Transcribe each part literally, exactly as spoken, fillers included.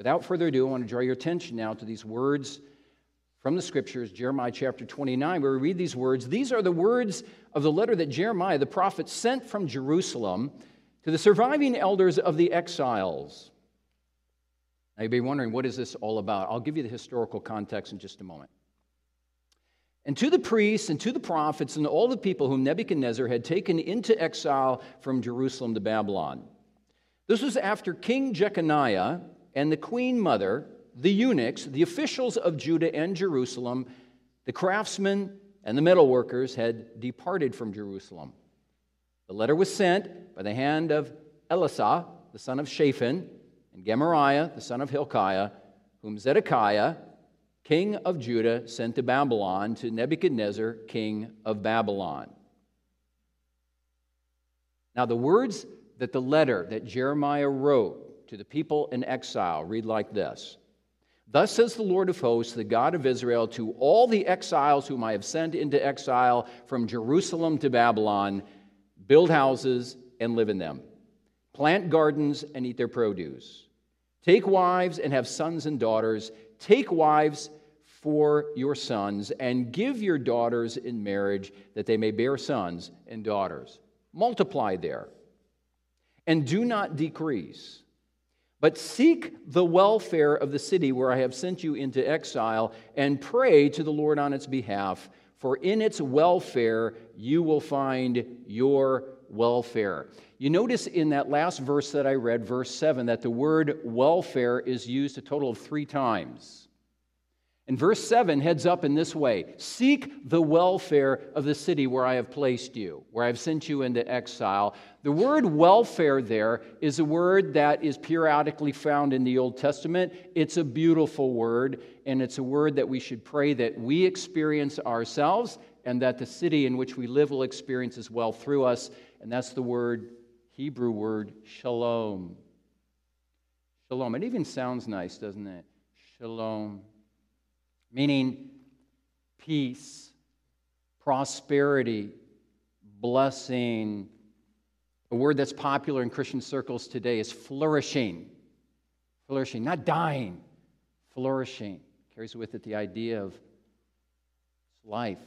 without further ado, I want to draw your attention now to these words from the Scriptures, Jeremiah chapter twenty-nine, where we read these words. These are the words of the letter that Jeremiah, the prophet, sent from Jerusalem to the surviving elders of the exiles. Now, you'd be wondering, what is this all about? I'll give you the historical context in just a moment. And to the priests and to the prophets and all the people whom Nebuchadnezzar had taken into exile from Jerusalem to Babylon. This was after King Jeconiah and the queen mother, the eunuchs, the officials of Judah and Jerusalem, the craftsmen and the metal workers had departed from Jerusalem. The letter was sent by the hand of Elisha, the son of Shaphan, and Gemariah, the son of Hilkiah, whom Zedekiah, king of Judah, sent to Babylon, to Nebuchadnezzar, king of Babylon. Now, the words that the letter that Jeremiah wrote to the people in exile read like this. Thus says the Lord of hosts, the God of Israel, to all the exiles whom I have sent into exile from Jerusalem to Babylon, build houses and live in them, plant gardens and eat their produce, take wives and have sons and daughters, take wives for your sons and give your daughters in marriage that they may bear sons and daughters. Multiply there and do not decrease, but seek the welfare of the city where I have sent you into exile and pray to the Lord on its behalf, for in its welfare you will find your welfare. You notice in that last verse that I read, verse seven, that the word welfare is used a total of three times. And verse seven heads up in this way: seek the welfare of the city where I have placed you, where I have sent you into exile. The word welfare there is a word that is periodically found in the Old Testament. It's a beautiful word, and it's a word that we should pray that we experience ourselves and that the city in which we live will experience as well through us, and that's the word Hebrew word, shalom. Shalom. It even sounds nice, doesn't it? Shalom. Meaning peace, prosperity, blessing. A word that's popular in Christian circles today is flourishing. Flourishing, not dying. Flourishing. Carries with it the idea of life,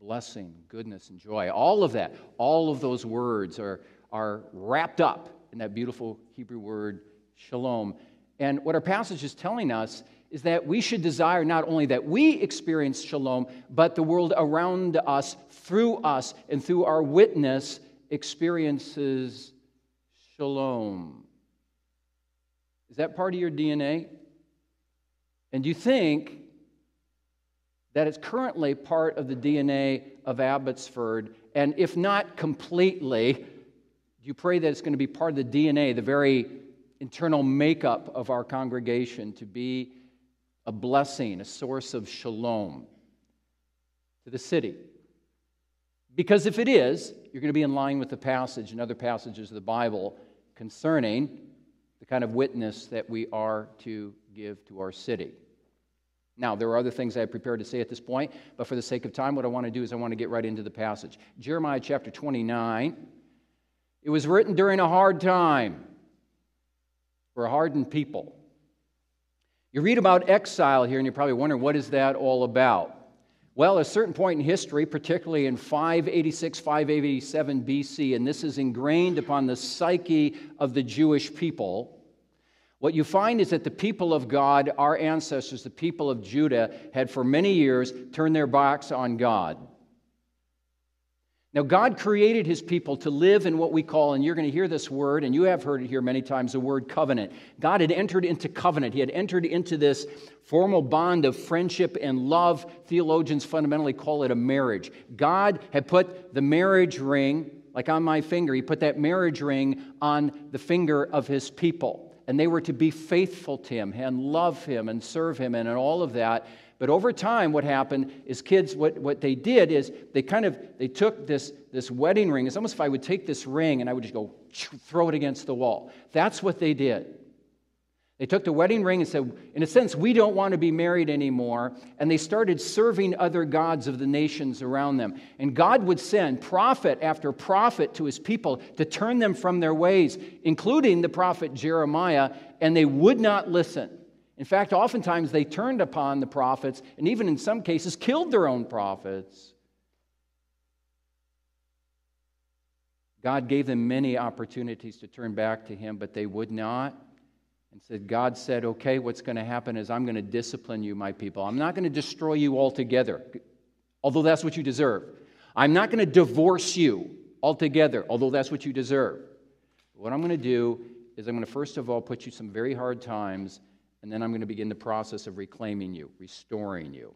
blessing, goodness, and joy. All of that, all of those words are are wrapped up in that beautiful Hebrew word, shalom. And what our passage is telling us is that we should desire not only that we experience shalom, but the world around us, through us, and through our witness experiences shalom. Is that part of your D N A? And do you think that it's currently part of the D N A of Abbotsford, and if not completely, you pray that it's going to be part of the D N A, the very internal makeup of our congregation, to be a blessing, a source of shalom to the city? Because if it is, you're going to be in line with the passage and other passages of the Bible concerning the kind of witness that we are to give to our city. Now, there are other things I have prepared to say at this point, but for the sake of time, what I want to do is I want to get right into the passage. Jeremiah chapter twenty-nine. It was written during a hard time for a hardened people. You read about exile here, and you're probably wondering, what is that all about? Well, at a certain point in history, particularly in five eighty-six, five eighty-seven B C, and this is ingrained upon the psyche of the Jewish people, what you find is that the people of God, our ancestors, the people of Judah, had for many years turned their backs on God. Now, God created his people to live in what we call, and you're going to hear this word, and you have heard it here many times, the word covenant. God had entered into covenant. He had entered into this formal bond of friendship and love. Theologians fundamentally call it a marriage. God had put the marriage ring, like on my finger, he put that marriage ring on the finger of his people. And they were to be faithful to him and love him and serve him and all of that. But over time, what happened is kids, what, what they did is they kind of, they took this, this wedding ring. It's almost if I would take this ring and I would just go throw it against the wall. That's what they did. They took the wedding ring and said, in a sense, we don't want to be married anymore. And they started serving other gods of the nations around them. And God would send prophet after prophet to his people to turn them from their ways, including the prophet Jeremiah, and they would not listen. In fact, oftentimes they turned upon the prophets and even in some cases killed their own prophets. God gave them many opportunities to turn back to him, but they would not. And said, God said, okay, what's going to happen is I'm going to discipline you, my people. I'm not going to destroy you altogether, although that's what you deserve. I'm not going to divorce you altogether, although that's what you deserve. What I'm going to do is I'm going to, first of all, put you some very hard times, and then I'm going to begin the process of reclaiming you, restoring you.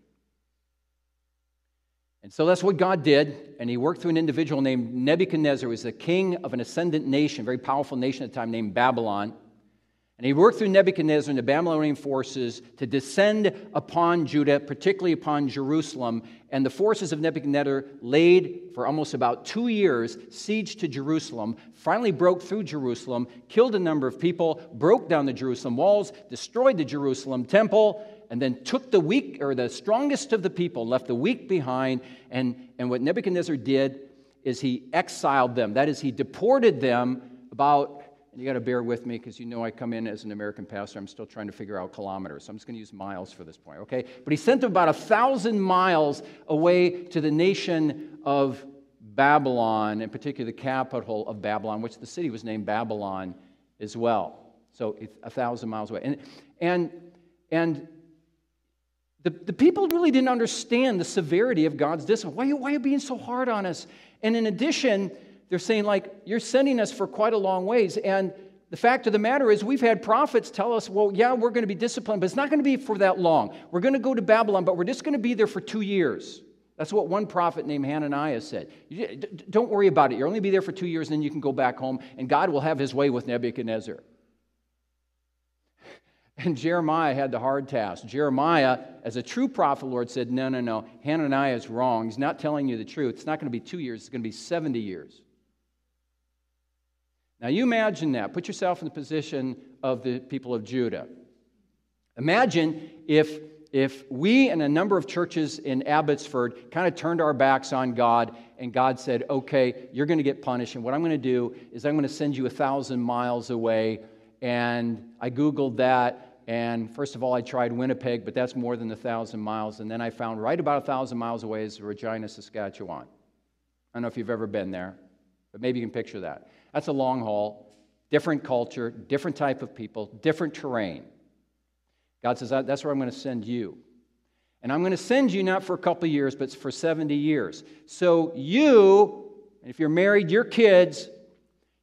And so that's what God did, and he worked through an individual named Nebuchadnezzar, who was the king of an ascendant nation, a very powerful nation at the time, named Babylon. And he worked through Nebuchadnezzar and the Babylonian forces to descend upon Judah, particularly upon Jerusalem. And the forces of Nebuchadnezzar laid for almost about two years siege to Jerusalem, finally broke through Jerusalem, killed a number of people, broke down the Jerusalem walls, destroyed the Jerusalem temple, and then took the weak or the strongest of the people, left the weak behind. And, and what Nebuchadnezzar did is he exiled them. That is, he deported them about... You got to bear with me because you know I come in as an American pastor. I'm still trying to figure out kilometers. So I'm just going to use miles for this point, okay? But he sent them about a thousand miles away to the nation of Babylon, in particular the capital of Babylon, which the city was named Babylon as well. So a thousand miles away. And, and, and the, the people really didn't understand the severity of God's discipline. Why are you, why are you being so hard on us? And in addition... They're saying, like, you're sending us for quite a long ways. And the fact of the matter is we've had prophets tell us, well, yeah, we're going to be disciplined, but it's not going to be for that long. We're going to go to Babylon, but we're just going to be there for two years. That's what one prophet named Hananiah said. Don't worry about it. You'll only be there for two years, and then you can go back home, and God will have his way with Nebuchadnezzar. And Jeremiah had the hard task. Jeremiah, as a true prophet, Lord said, no, no, no, Hananiah is wrong. He's not telling you the truth. It's not going to be two years. It's going to be seventy years. Now, you imagine that. Put yourself in the position of the people of Judah. Imagine if, if we and a number of churches in Abbotsford kind of turned our backs on God, and God said, okay, you're going to get punished, and what I'm going to do is I'm going to send you a thousand miles away. And I Googled that, and first of all, I tried Winnipeg, but that's more than a thousand miles, and then I found right about a thousand miles away is Regina, Saskatchewan. I don't know if you've ever been there, but maybe you can picture that. That's a long haul, different culture, different type of people, different terrain. God says, that's where I'm going to send you. And I'm going to send you not for a couple of years, but for seventy years. So you, and if you're married, your kids,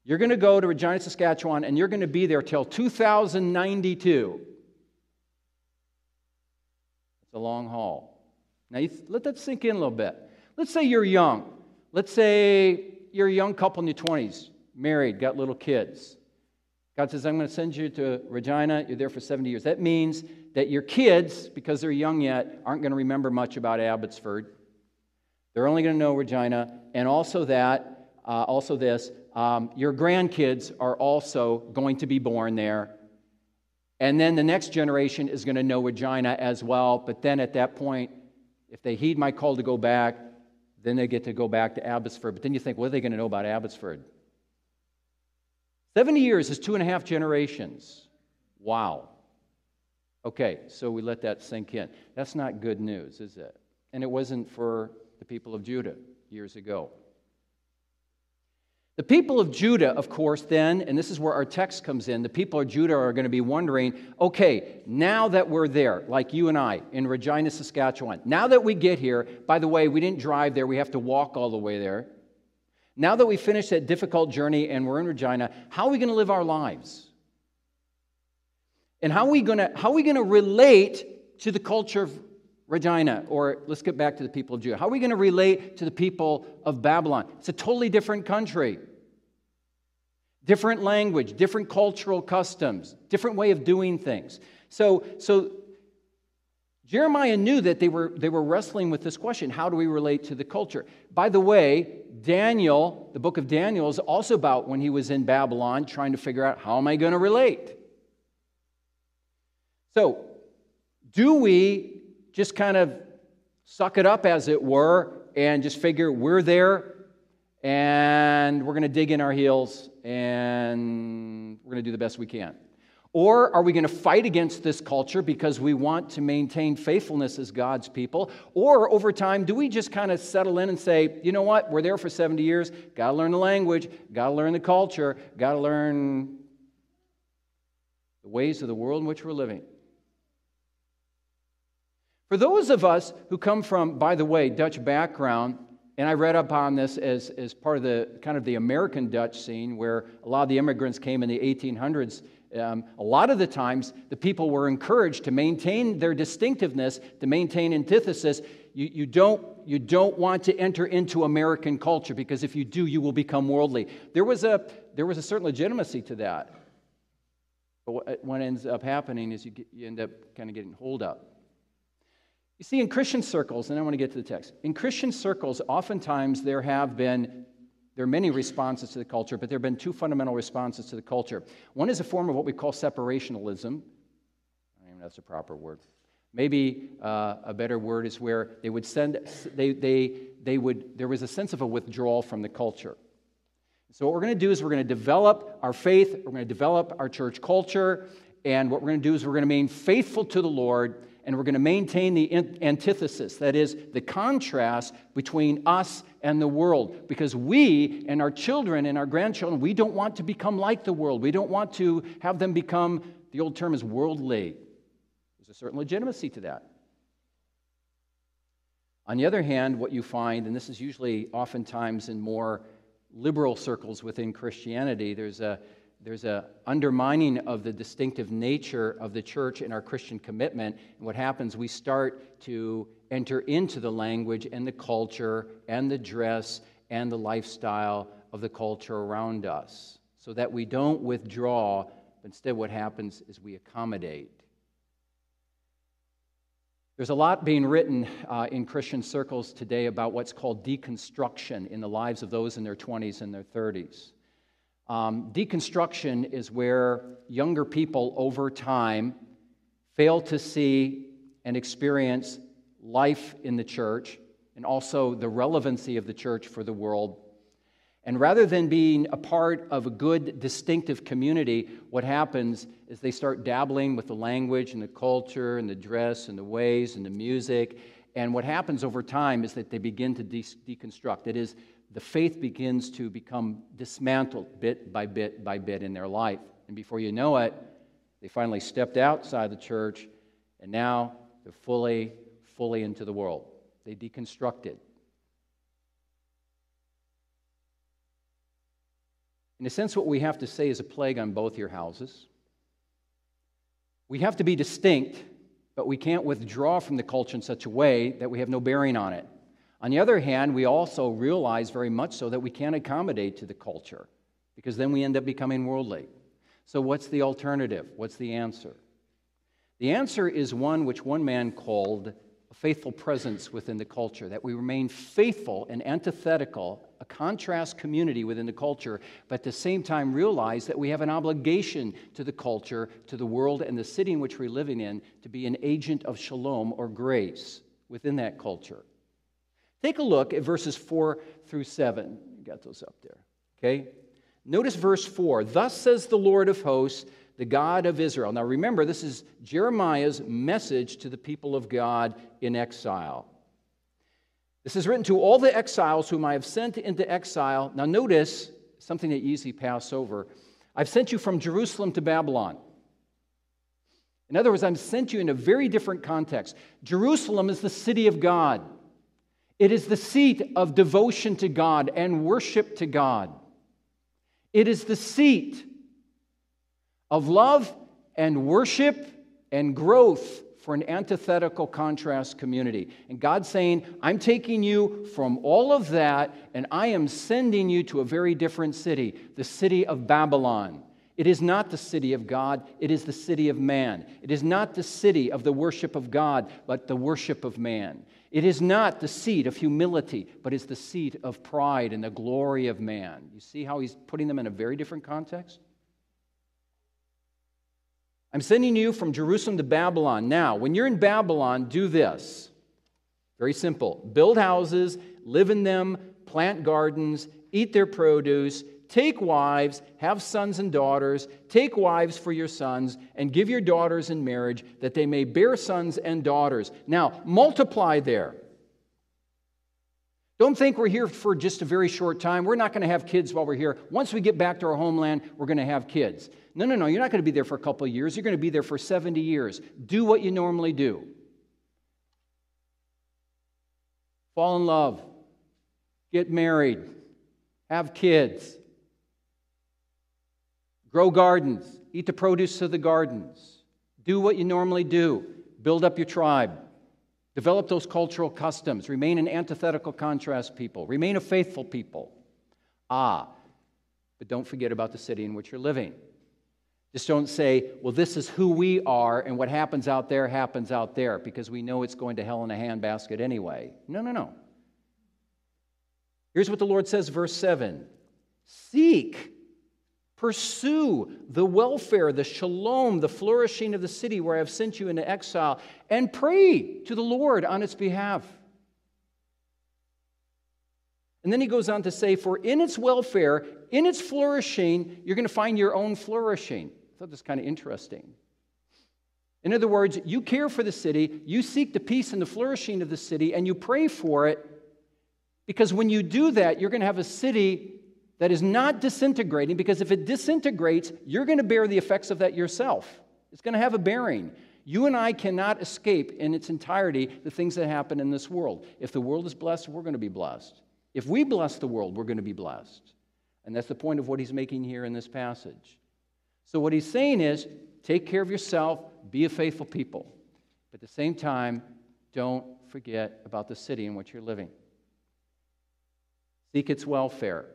you're going to go to Regina, Saskatchewan, and you're going to be there till two thousand ninety-two. It's a long haul. Now, you th- let that sink in a little bit. Let's say you're young. Let's say you're a young couple in your twenties. Married, got little kids. God says, I'm going to send you to Regina. You're there for seventy years. That means that your kids, because they're young yet, aren't going to remember much about Abbotsford. They're only going to know Regina. And also that, uh, also this, um, your grandkids are also going to be born there. And then the next generation is going to know Regina as well. But then at that point, if they heed my call to go back, then they get to go back to Abbotsford. But then you think, what are they going to know about Abbotsford? seventy years is two and a half generations. Wow. Okay, so we let that sink in. That's not good news, is it? And it wasn't for the people of Judah years ago. The people of Judah, of course, then, and this is where our text comes in, the people of Judah are going to be wondering, okay, now that we're there, like you and I, in Regina, Saskatchewan, now that we get here, by the way, we didn't drive there, we have to walk all the way there. Now that we finished that difficult journey and we're in Regina, how are we going to live our lives? And how are we going to, how are we going to relate to the culture of Regina? Or let's get back to the people of Judah. How are we going to relate to the people of Babylon? It's a totally different country. Different language, different cultural customs, different way of doing things. So, so Jeremiah knew that they were, they were wrestling with this question, how do we relate to the culture? By the way, Daniel, the book of Daniel, is also about when he was in Babylon trying to figure out, how am I going to relate? So do we just kind of suck it up, as it were, and just figure we're there and we're going to dig in our heels and we're going to do the best we can? Or are we going to fight against this culture because we want to maintain faithfulness as God's people? Or over time, do we just kind of settle in and say, you know what, we're there for seventy years, got to learn the language, got to learn the culture, got to learn the ways of the world in which we're living? For those of us who come from, by the way, Dutch background, and I read up on this as, as part of the kind of the American Dutch scene where a lot of the immigrants came in the eighteen hundreds, Um, a lot of the times, the people were encouraged to maintain their distinctiveness, to maintain antithesis. You, you, don't, you don't want to enter into American culture, because if you do, you will become worldly. There was a, there was a certain legitimacy to that. But what ends up happening is you, get, you end up kind of getting holed up. You see, in Christian circles, and I want to get to the text, in Christian circles, oftentimes there have been There are many responses to the culture, but there have been two fundamental responses to the culture. One is a form of what we call separationalism. I don't even know if that's a proper word. Maybe uh, a better word is where they would send, they, they, they would, there was a sense of a withdrawal from the culture. So what we're going to do is we're going to develop our faith, we're going to develop our church culture, and what we're going to do is we're going to remain faithful to the Lord, and we're going to maintain the antithesis, that is, the contrast between us and the world. Because we and our children and our grandchildren, we don't want to become like the world. We don't want to have them become, the old term is worldly. There's a certain legitimacy to that. On the other hand, what you find, and this is usually oftentimes in more liberal circles within Christianity, there's a There's an undermining of the distinctive nature of the church and our Christian commitment. And what happens, we start to enter into the language and the culture and the dress and the lifestyle of the culture around us, so that we don't withdraw, but instead what happens is we accommodate. There's a lot being written uh, in Christian circles today about what's called deconstruction in the lives of those in their twenties and their thirties. Um, deconstruction is where younger people over time fail to see and experience life in the church and also the relevancy of the church for the world. And rather than being a part of a good, distinctive community, what happens is they start dabbling with the language and the culture and the dress and the ways and the music. And what happens over time is that they begin to de- deconstruct. It is the faith begins to become dismantled bit by bit by bit in their life. And before you know it, they finally stepped outside the church, and now they're fully, fully into the world. They deconstructed. In a sense, what we have to say is a plague on both your houses. We have to be distinct, but we can't withdraw from the culture in such a way that we have no bearing on it. On the other hand, we also realize very much so that we can't accommodate to the culture, because then we end up becoming worldly. So what's the alternative? What's the answer? The answer is one which one man called a faithful presence within the culture, that we remain faithful and antithetical, a contrast community within the culture, but at the same time realize that we have an obligation to the culture, to the world, and the city in which we're living in, to be an agent of shalom or grace within that culture. Take a look at verses four through seven. You got those up there, okay? Notice verse four. Thus says the Lord of hosts, the God of Israel. Now remember, this is Jeremiah's message to the people of God in exile. This is written to all the exiles whom I have sent into exile. Now notice something that you easily pass over. I've sent you from Jerusalem to Babylon. In other words, I've sent you in a very different context. Jerusalem is the city of God. It is the seat of devotion to God and worship to God. It is the seat of love and worship and growth for an antithetical contrast community. And God's saying, I'm taking you from all of that, and I am sending you to a very different city, the city of Babylon. It is not the city of God, it is the city of man. It is not the city of the worship of God, but the worship of man. It is not the seat of humility, but it's the seat of pride and the glory of man. You see how he's putting them in a very different context? I'm sending you from Jerusalem to Babylon. Now, when you're in Babylon, do this. Very simple. Build houses, live in them, plant gardens, eat their produce, take wives, have sons and daughters, take wives for your sons, and give your daughters in marriage, that they may bear sons and daughters. Now, multiply there. Don't think we're here for just a very short time. We're not going to have kids while we're here. Once we get back to our homeland, we're going to have kids. No, no, no. You're not going to be there for a couple of years. You're going to be there for seventy years. Do what you normally do. Fall in love. Get married. Have kids. Grow gardens. Eat the produce of the gardens. Do what you normally do. Build up your tribe. Develop those cultural customs. Remain an antithetical contrast people. Remain a faithful people. Ah, but don't forget about the city in which you're living. Just don't say, well, this is who we are, and what happens out there happens out there, because we know it's going to hell in a handbasket anyway. No, no, no. Here's what the Lord says, verse seven. Seek, pursue the welfare, the shalom, the flourishing of the city where I have sent you into exile, and pray to the Lord on its behalf. And then he goes on to say, for in its welfare, in its flourishing, you're going to find your own flourishing. I thought this was kind of interesting. In other words, you care for the city, you seek the peace and the flourishing of the city, and you pray for it. Because when you do that, you're going to have a city that is not disintegrating, because if it disintegrates, you're going to bear the effects of that yourself. It's going to have a bearing. You and I cannot escape in its entirety the things that happen in this world. If the world is blessed, we're going to be blessed. If we bless the world, we're going to be blessed. And that's the point of what he's making here in this passage. So what he's saying is, take care of yourself, be a faithful people. But at the same time, don't forget about the city in which you're living. Seek its welfare.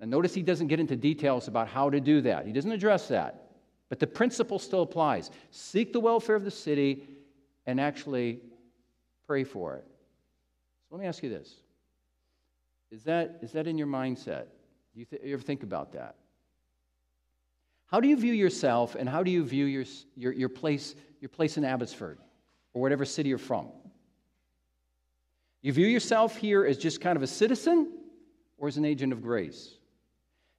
And notice he doesn't get into details about how to do that. He doesn't address that. But the principle still applies. Seek the welfare of the city and actually pray for it. So let me ask you this. Is that, is that in your mindset? Do you, th- you ever think about that? How do you view yourself, and how do you view your, your, your, place, your place in Abbotsford or whatever city you're from? You view yourself here as just kind of a citizen, or as an agent of grace?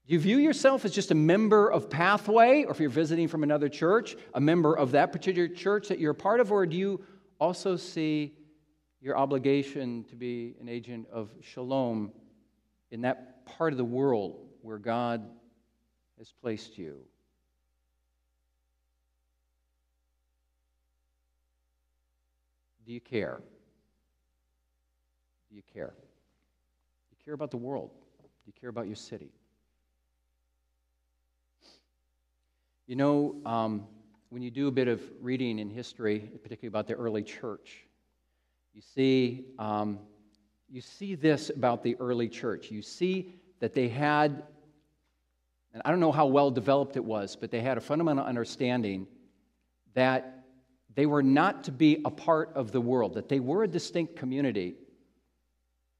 Do you view yourself as just a member of Pathway, or if you're visiting from another church, a member of that particular church that you're a part of, or do you also see your obligation to be an agent of shalom in that part of the world where God has placed you? Do you care? Do you care? You care about the world. You care about your city. You know, um, when you do a bit of reading in history, particularly about the early church, you see, um, you see this about the early church. You see that they had, and I don't know how well developed it was, but they had a fundamental understanding that they were not to be a part of the world, that they were a distinct community.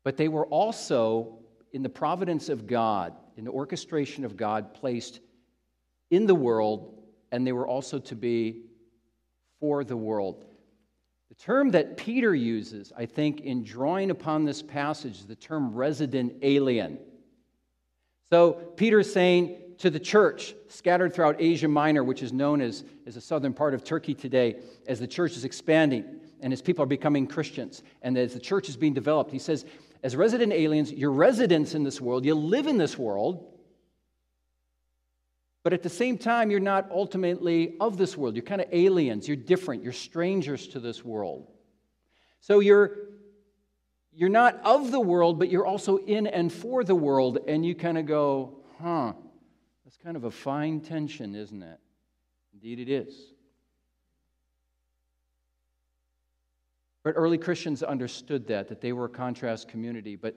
But they were also, in the providence of God, in the orchestration of God, placed in the world, and they were also to be for the world. The term that Peter uses, I think, in drawing upon this passage, is the term resident alien. So Peter's saying to the church scattered throughout Asia Minor, which is known as, as the southern part of Turkey today, as the church is expanding, and as people are becoming Christians, and as the church is being developed, he says, as resident aliens, you're residents in this world, you live in this world, but at the same time, you're not ultimately of this world. You're kind of aliens, you're different, you're strangers to this world. So you're, you're not of the world, but you're also in and for the world, and you kind of go, huh, that's kind of a fine tension, isn't it? Indeed it is. But early Christians understood that, that they were a contrast community, but,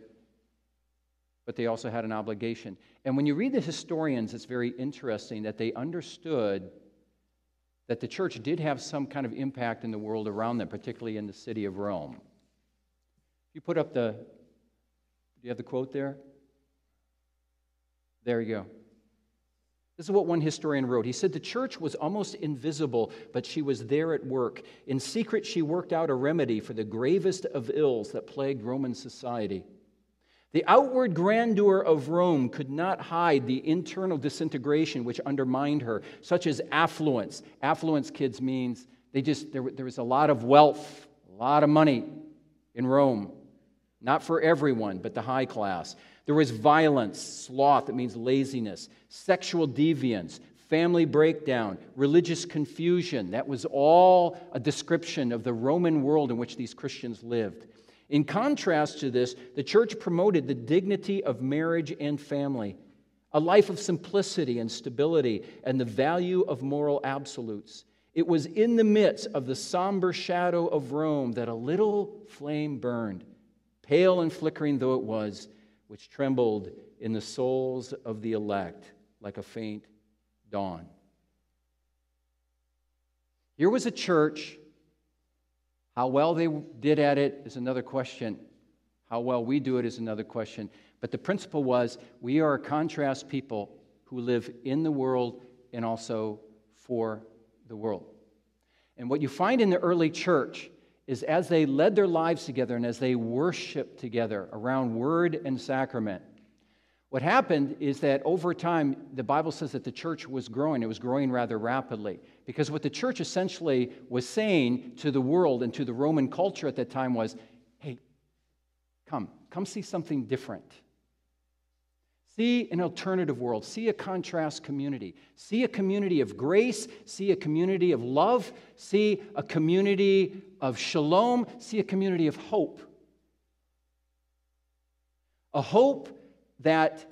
but they also had an obligation. And when you read the historians, it's very interesting that they understood that the church did have some kind of impact in the world around them, particularly in the city of Rome. You put up the, do you have the quote there? There you go. This is what one historian wrote. He said, the church was almost invisible, but she was there at work. In secret, she worked out a remedy for the gravest of ills that plagued Roman society. The outward grandeur of Rome could not hide the internal disintegration which undermined her, such as affluence. Affluence, kids, means they just there, there was a lot of wealth, a lot of money in Rome. Not for everyone, but the high class. There was violence, sloth, that means laziness, sexual deviance, family breakdown, religious confusion. That was all a description of the Roman world in which these Christians lived. In contrast to this, the church promoted the dignity of marriage and family, a life of simplicity and stability, and the value of moral absolutes. It was in the midst of the somber shadow of Rome that a little flame burned, pale and flickering though it was, which trembled in the souls of the elect like a faint dawn. Here was a church. How well they did at it is another question. How well we do it is another question. But the principle was, we are a contrast people who live in the world and also for the world. And what you find in the early church is as they led their lives together and as they worshiped together around word and sacrament, what happened is that over time, the Bible says that the church was growing. It was growing rather rapidly, because what the church essentially was saying to the world and to the Roman culture at that time was, hey, come, come see something different. See an alternative world. See a contrast community. See a community of grace. See a community of love. See a community of shalom. See a community of hope. A hope that,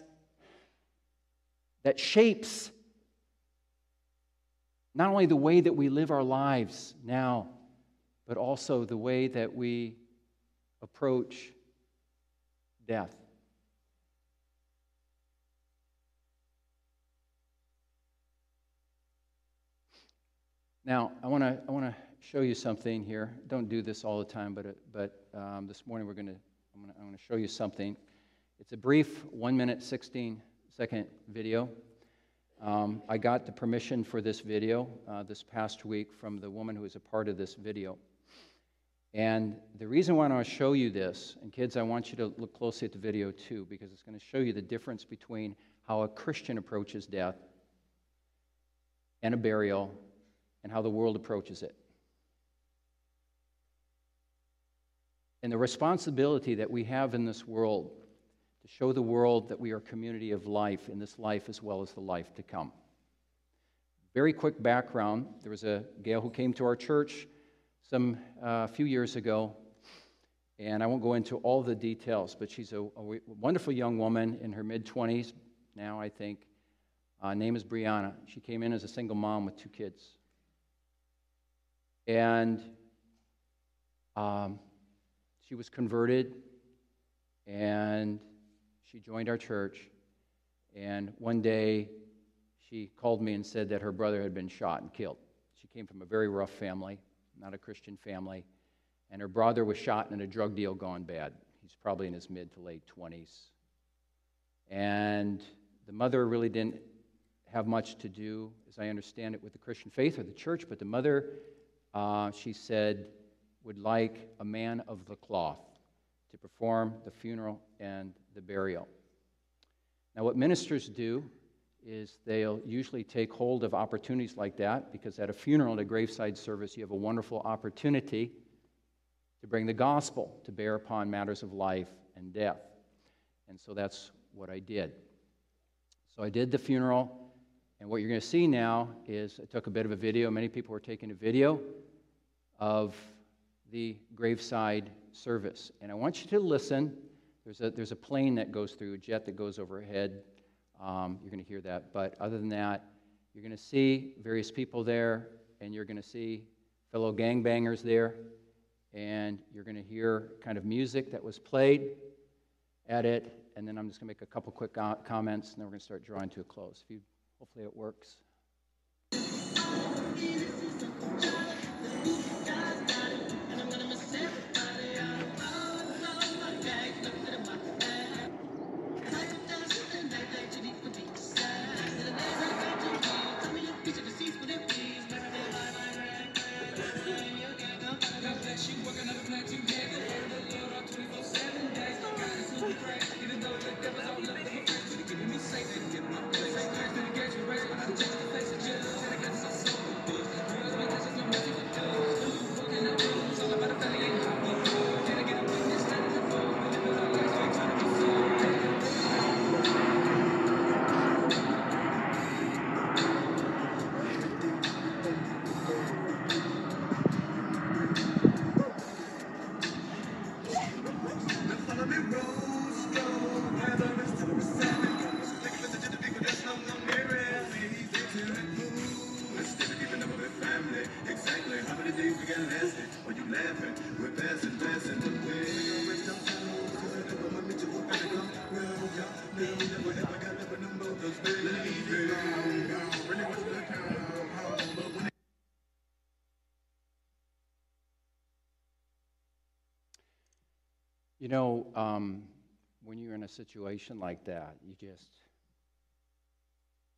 that shapes not only the way that we live our lives now, but also the way that we approach death. Now, I want to I want to show you something here. Don't do this all the time, but it, but um, this morning we're going to I'm going to I'm going to show you something. It's a brief one minute sixteen second video. Um, I got the permission for this video uh, this past week from the woman who is a part of this video. And the reason why I want to show you this, and kids, I want you to look closely at the video too, because it's going to show you the difference between how a Christian approaches death and a burial, and how the world approaches it. And the responsibility that we have in this world to show the world that we are a community of life in this life as well as the life to come. Very quick background. There was a gal who came to our church some uh, few years ago, and I won't go into all the details, but she's a, a wonderful young woman in her mid-twenties now, I think. Uh, name is Brianna. She came in as a single mom with two kids. And um, she was converted, and she joined our church. And one day, she called me and said that her brother had been shot and killed. She came from a very rough family, not a Christian family, and her brother was shot in a drug deal gone bad. He's probably in his mid to late twenties. And the mother really didn't have much to do, as I understand it, with the Christian faith or the church, but the mother... Uh, she said, would like a man of the cloth to perform the funeral and the burial. Now, what ministers do is they'll usually take hold of opportunities like that, because at a funeral and a graveside service, you have a wonderful opportunity to bring the gospel to bear upon matters of life and death. And so that's what I did. So I did the funeral. And what you're going to see now is, I took a bit of a video, many people were taking a video of the graveside service. And I want you to listen. There's a, there's a plane that goes through, a jet that goes overhead. Um, you're going to hear that. But other than that, you're going to see various people there, and you're going to see fellow gangbangers there, and you're going to hear kind of music that was played at it. And then I'm just going to make a couple quick comments, and then we're going to start drawing to a close. If you Hopefully it works. you forget an answer, or you laughing. We're passing, passing away. You know, um, when you're in a situation like that, you just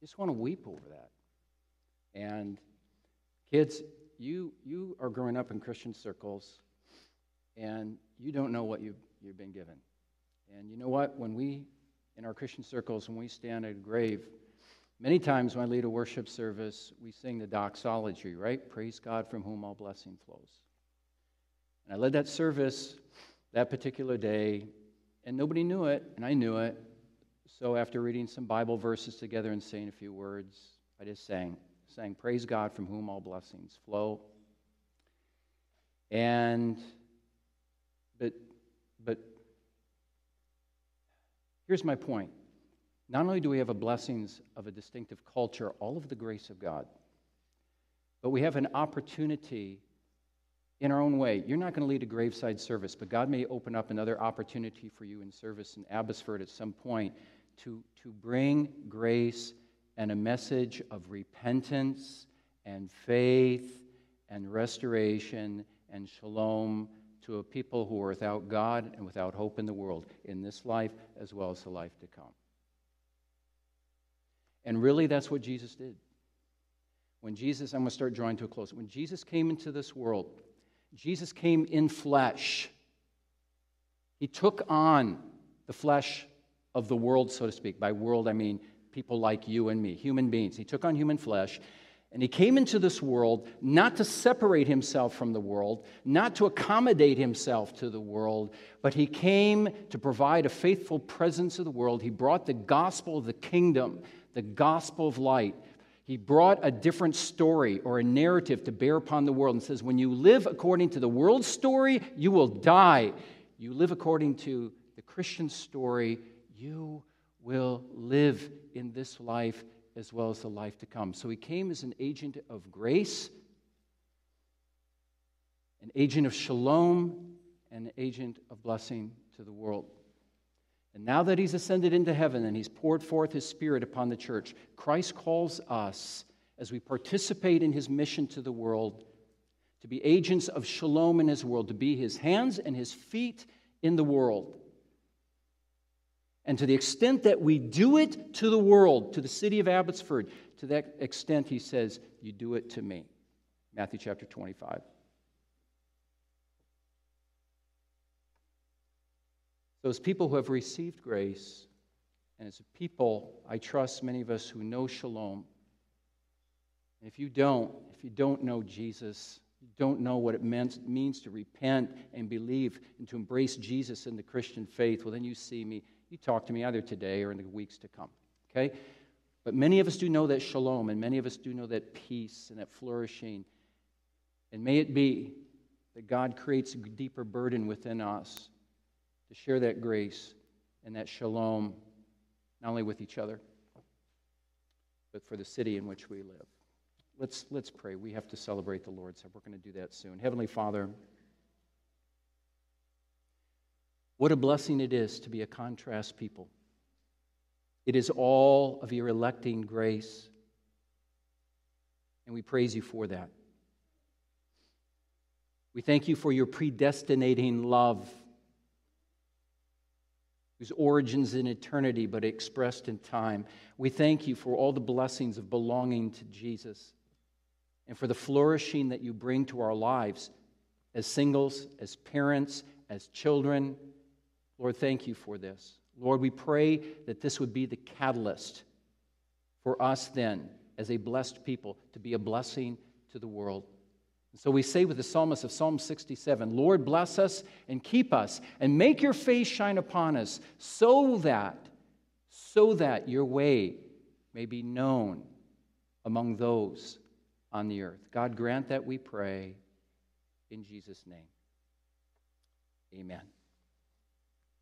just want to weep over that. And kids, you you are growing up in Christian circles, and you don't know what you've, you've been given. And you know what? When we, in our Christian circles, when we stand at a grave, many times when I lead a worship service, we sing the doxology, right? Praise God from whom all blessing flows. And I led that service that particular day, and nobody knew it, and I knew it. So after reading some Bible verses together and saying a few words, I just sang. Saying, praise God from whom all blessings flow. And, but, but, here's my point. Not only do we have a blessings of a distinctive culture, all of the grace of God, but we have an opportunity in our own way. You're not going to lead a graveside service, but God may open up another opportunity for you in service in Abbotsford at some point to, to bring grace and a message of repentance and faith and restoration and shalom to a people who are without God and without hope in the world, in this life as well as the life to come. And really, that's what Jesus did. When Jesus, I'm going to start drawing to a close. When Jesus came into this world, Jesus came in flesh. He took on the flesh of the world, so to speak. By world, I mean people like you and me, human beings. He took on human flesh, and he came into this world not to separate himself from the world, not to accommodate himself to the world, but he came to provide a faithful presence of the world. He brought the gospel of the kingdom, the gospel of light. He brought a different story or a narrative to bear upon the world and says, when you live according to the world's story, you will die. You live according to the Christian story, you will live in this life as well as the life to come. So he came as an agent of grace, an agent of shalom, an agent of blessing to the world. And now that he's ascended into heaven and he's poured forth his Spirit upon the church, Christ calls us, as we participate in his mission to the world, to be agents of shalom in his world, to be his hands and his feet in the world. And to the extent that we do it to the world, to the city of Abbotsford, to that extent, he says, you do it to me. Matthew chapter twenty-five. Those people who have received grace, and as a people, I trust many of us who know shalom. And if you don't, if you don't know Jesus, you don't know what it means to repent and believe and to embrace Jesus in the Christian faith, well, then you see me. You talk to me either today or in the weeks to come, okay? But many of us do know that shalom, and many of us do know that peace and that flourishing. And may it be that God creates a deeper burden within us to share that grace and that shalom, not only with each other, but for the city in which we live. Let's, let's pray. We have to celebrate the Lord's Supper. We're going to do that soon. Heavenly Father, what a blessing it is to be a contrast people. It is all of your electing grace, and we praise you for that. We thank you for your predestinating love, whose origins in eternity but expressed in time. We thank you for all the blessings of belonging to Jesus and for the flourishing that you bring to our lives as singles, as parents, as children. Lord, thank you for this. Lord, we pray that this would be the catalyst for us then, as a blessed people, to be a blessing to the world. And so we say with the psalmist of Psalm sixty-seven, Lord, bless us and keep us, and make your face shine upon us, so that, so that your way may be known among those on the earth. God, grant that, we pray in Jesus' name. Amen.